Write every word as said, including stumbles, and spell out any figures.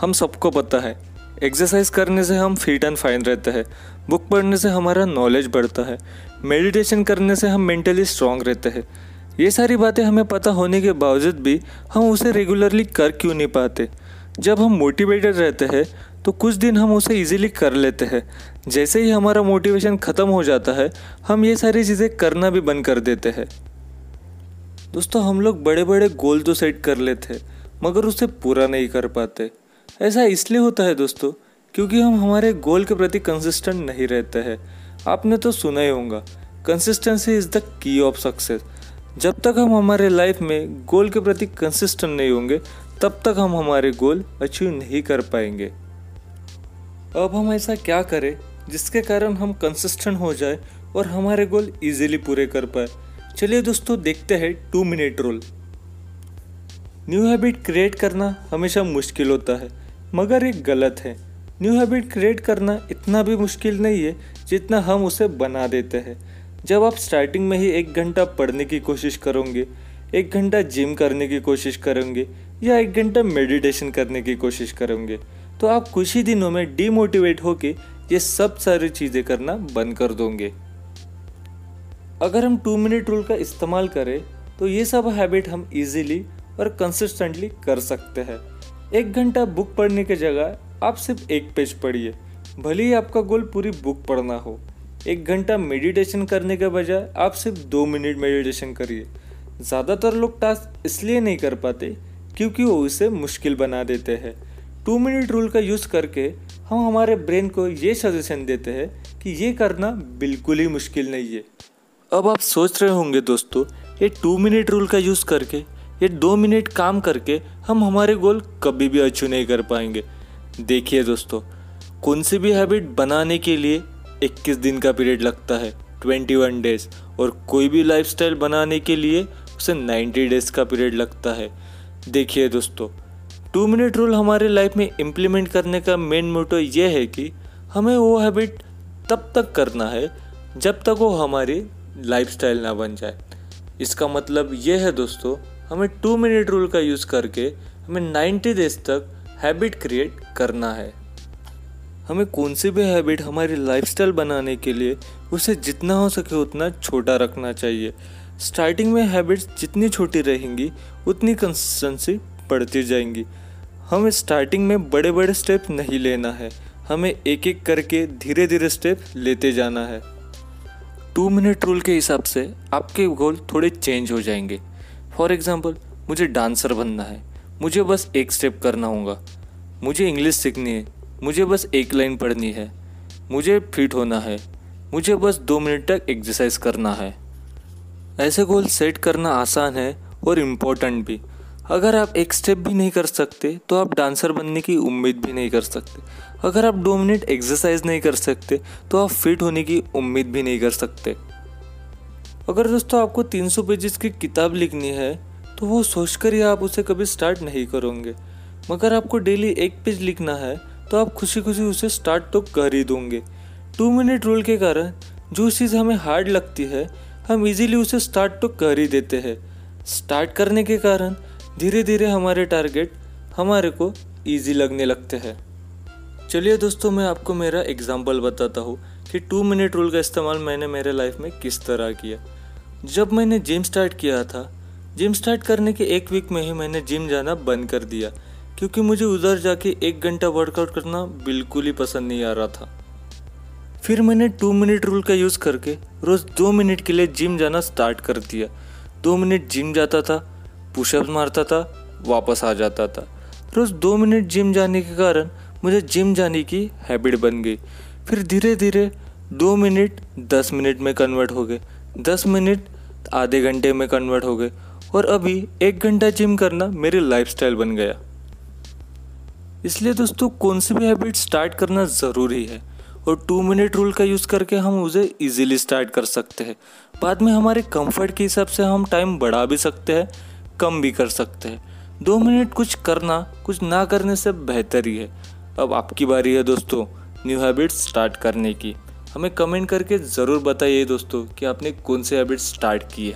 हम सबको पता है एक्सरसाइज करने से हम फिट एंड फाइन रहते हैं, बुक पढ़ने से हमारा नॉलेज बढ़ता है, मेडिटेशन करने से हम मेंटली स्ट्रांग रहते हैं। ये सारी बातें हमें पता होने के बावजूद भी हम उसे रेगुलरली कर क्यों नहीं पाते। जब हम मोटिवेटेड रहते हैं तो कुछ दिन हम उसे इजीली कर लेते हैं, जैसे ही हमारा मोटिवेशन ख़त्म हो जाता है हम ये सारी चीज़ें करना भी बंद कर देते हैं। दोस्तों, हम लोग बड़े बड़े गोल तो सेट कर लेते हैं मगर उसे पूरा नहीं कर पाते। ऐसा इसलिए होता है दोस्तों क्योंकि हम हमारे गोल के प्रति कंसिस्टेंट नहीं रहते हैं। आपने तो सुना ही होगा, consistency is the key of success. जब तक हम हमारे लाइफ में गोल के प्रति कंसिस्टेंट नहीं होंगे तब तक हम हमारे गोल अचीव नहीं कर पाएंगे। अब हम ऐसा क्या करें जिसके कारण हम कंसिस्टेंट हो जाए और हमारे गोल इजीली पूरे कर पाए। चलिए दोस्तों, देखते हैं two minute rule. New habit create करना हमेशा मुश्किल होता है मगर ये गलत है। न्यू हैबिट क्रिएट करना इतना भी मुश्किल नहीं है जितना हम उसे बना देते हैं। जब आप स्टार्टिंग में ही एक घंटा पढ़ने की कोशिश करोगे, एक घंटा जिम करने की कोशिश करेंगे या एक घंटा मेडिटेशन करने की कोशिश करेंगे तो आप कुछ ही दिनों में डीमोटिवेट होके ये सब सारी चीज़ें करना बंद कर दोगे। अगर हम टू मिनट रूल का इस्तेमाल करें तो ये सब हैबिट हम इजीली और कंसिस्टेंटली कर सकते हैं। एक घंटा बुक पढ़ने के जगह आप सिर्फ एक पेज पढ़िए, भले ही आपका गोल पूरी बुक पढ़ना हो। एक घंटा मेडिटेशन करने के बजाय आप सिर्फ दो मिनट मेडिटेशन करिए। ज़्यादातर लोग टास्क इसलिए नहीं कर पाते क्योंकि वो इसे मुश्किल बना देते हैं। टू मिनट रूल का यूज़ करके हम हमारे ब्रेन को ये सजेशन देते हैं कि ये करना बिल्कुल ही मुश्किल नहीं है। अब आप सोच रहे होंगे दोस्तों, ये टू मिनट रूल का यूज़ करके, ये दो मिनट काम करके हम हमारे गोल कभी भी अचीव नहीं कर पाएंगे। देखिए दोस्तों, कौन सी भी हैबिट बनाने के लिए इक्कीस दिन का पीरियड लगता है, इक्कीस डेज, और कोई भी लाइफस्टाइल बनाने के लिए उसे नब्बे डेज का पीरियड लगता है। देखिए दोस्तों, टू मिनट रूल हमारे लाइफ में इम्प्लीमेंट करने का मेन मोटो ये है कि हमें वो हैबिट तब तक करना है जब तक वो हमारी लाइफस्टाइल ना बन जाए। इसका मतलब ये है दोस्तों, हमें टू मिनट रूल का यूज़ करके हमें नब्बे डेज तक हैबिट क्रिएट करना है। हमें कौन सी भी हैबिट हमारी लाइफस्टाइल बनाने के लिए उसे जितना हो सके उतना छोटा रखना चाहिए। स्टार्टिंग में हैबिट्स जितनी छोटी रहेंगी उतनी कंसिस्टेंसी बढ़ती जाएंगी। हमें स्टार्टिंग में बड़े बड़े स्टेप नहीं लेना है, हमें एक एक करके धीरे धीरे स्टेप लेते जाना है। टू मिनट रूल के हिसाब से आपके गोल थोड़े चेंज हो जाएंगे। फॉर एग्ज़ाम्पल, मुझे डांसर बनना है, मुझे बस एक स्टेप करना होगा। मुझे इंग्लिश सीखनी है, मुझे बस एक लाइन पढ़नी है। मुझे फिट होना है, मुझे बस दो मिनट तक एक्सरसाइज करना है। ऐसे गोल सेट करना आसान है और इम्पोर्टेंट भी। अगर आप एक स्टेप भी नहीं कर सकते तो आप डांसर बनने की उम्मीद भी नहीं कर सकते। अगर आप दो मिनट एक्सरसाइज नहीं कर सकते तो आप फिट होने की उम्मीद भी नहीं कर सकते। अगर दोस्तों आपको तीन सौ पेजेस की किताब लिखनी है तो वो सोचकर ही आप उसे कभी स्टार्ट नहीं करोगे। मगर आपको डेली एक पेज लिखना है तो आप खुशी खुशी उसे स्टार्ट तो कर ही दोगे। टू मिनट रूल के कारण जो चीज़ हमें हार्ड लगती है हम इजीली उसे स्टार्ट तो कर ही देते हैं। स्टार्ट करने के कारण धीरे धीरे हमारे टारगेट हमारे को इजी लगने लगते हैं। चलिए दोस्तों, मैं आपको मेरा एग्जांपल बताता हूँ कि टू मिनट रूल का इस्तेमाल मैंने मेरे लाइफ में किस तरह किया। जब मैंने जिम स्टार्ट किया था, जिम स्टार्ट करने के एक वीक में ही मैंने जिम जाना बंद कर दिया क्योंकि मुझे उधर जाके एक घंटा वर्कआउट करना बिल्कुल ही पसंद नहीं आ रहा था। फिर मैंने टू मिनट रूल का यूज़ करके रोज़ दो मिनट के लिए जिम जाना स्टार्ट कर दिया। दो मिनट जिम जाता था, पुशअप मारता था, वापस आ जाता था। रोज़ दो मिनट जिम जाने के कारण मुझे जिम जाने की हैबिट बन गई। फिर धीरे धीरे दो मिनट दस मिनट में कन्वर्ट हो गए, दस मिनट आधे घंटे में कन्वर्ट हो गए और अभी एक घंटा जिम करना मेरी लाइफस्टाइल बन गया। इसलिए दोस्तों, कौन सी भी हैबिट स्टार्ट करना ज़रूरी है और टू मिनट रूल का यूज़ करके हम उसे इजीली स्टार्ट कर सकते हैं। बाद में हमारे कंफर्ट के हिसाब से हम टाइम बढ़ा भी सकते हैं, कम भी कर सकते हैं। दो मिनट कुछ करना कुछ ना करने से बेहतर ही है। अब आपकी बारी है दोस्तों न्यू हैबिट स्टार्ट करने की। हमें कमेंट करके ज़रूर बताइए दोस्तों कि आपने कौन सी हैबिट स्टार्ट की है।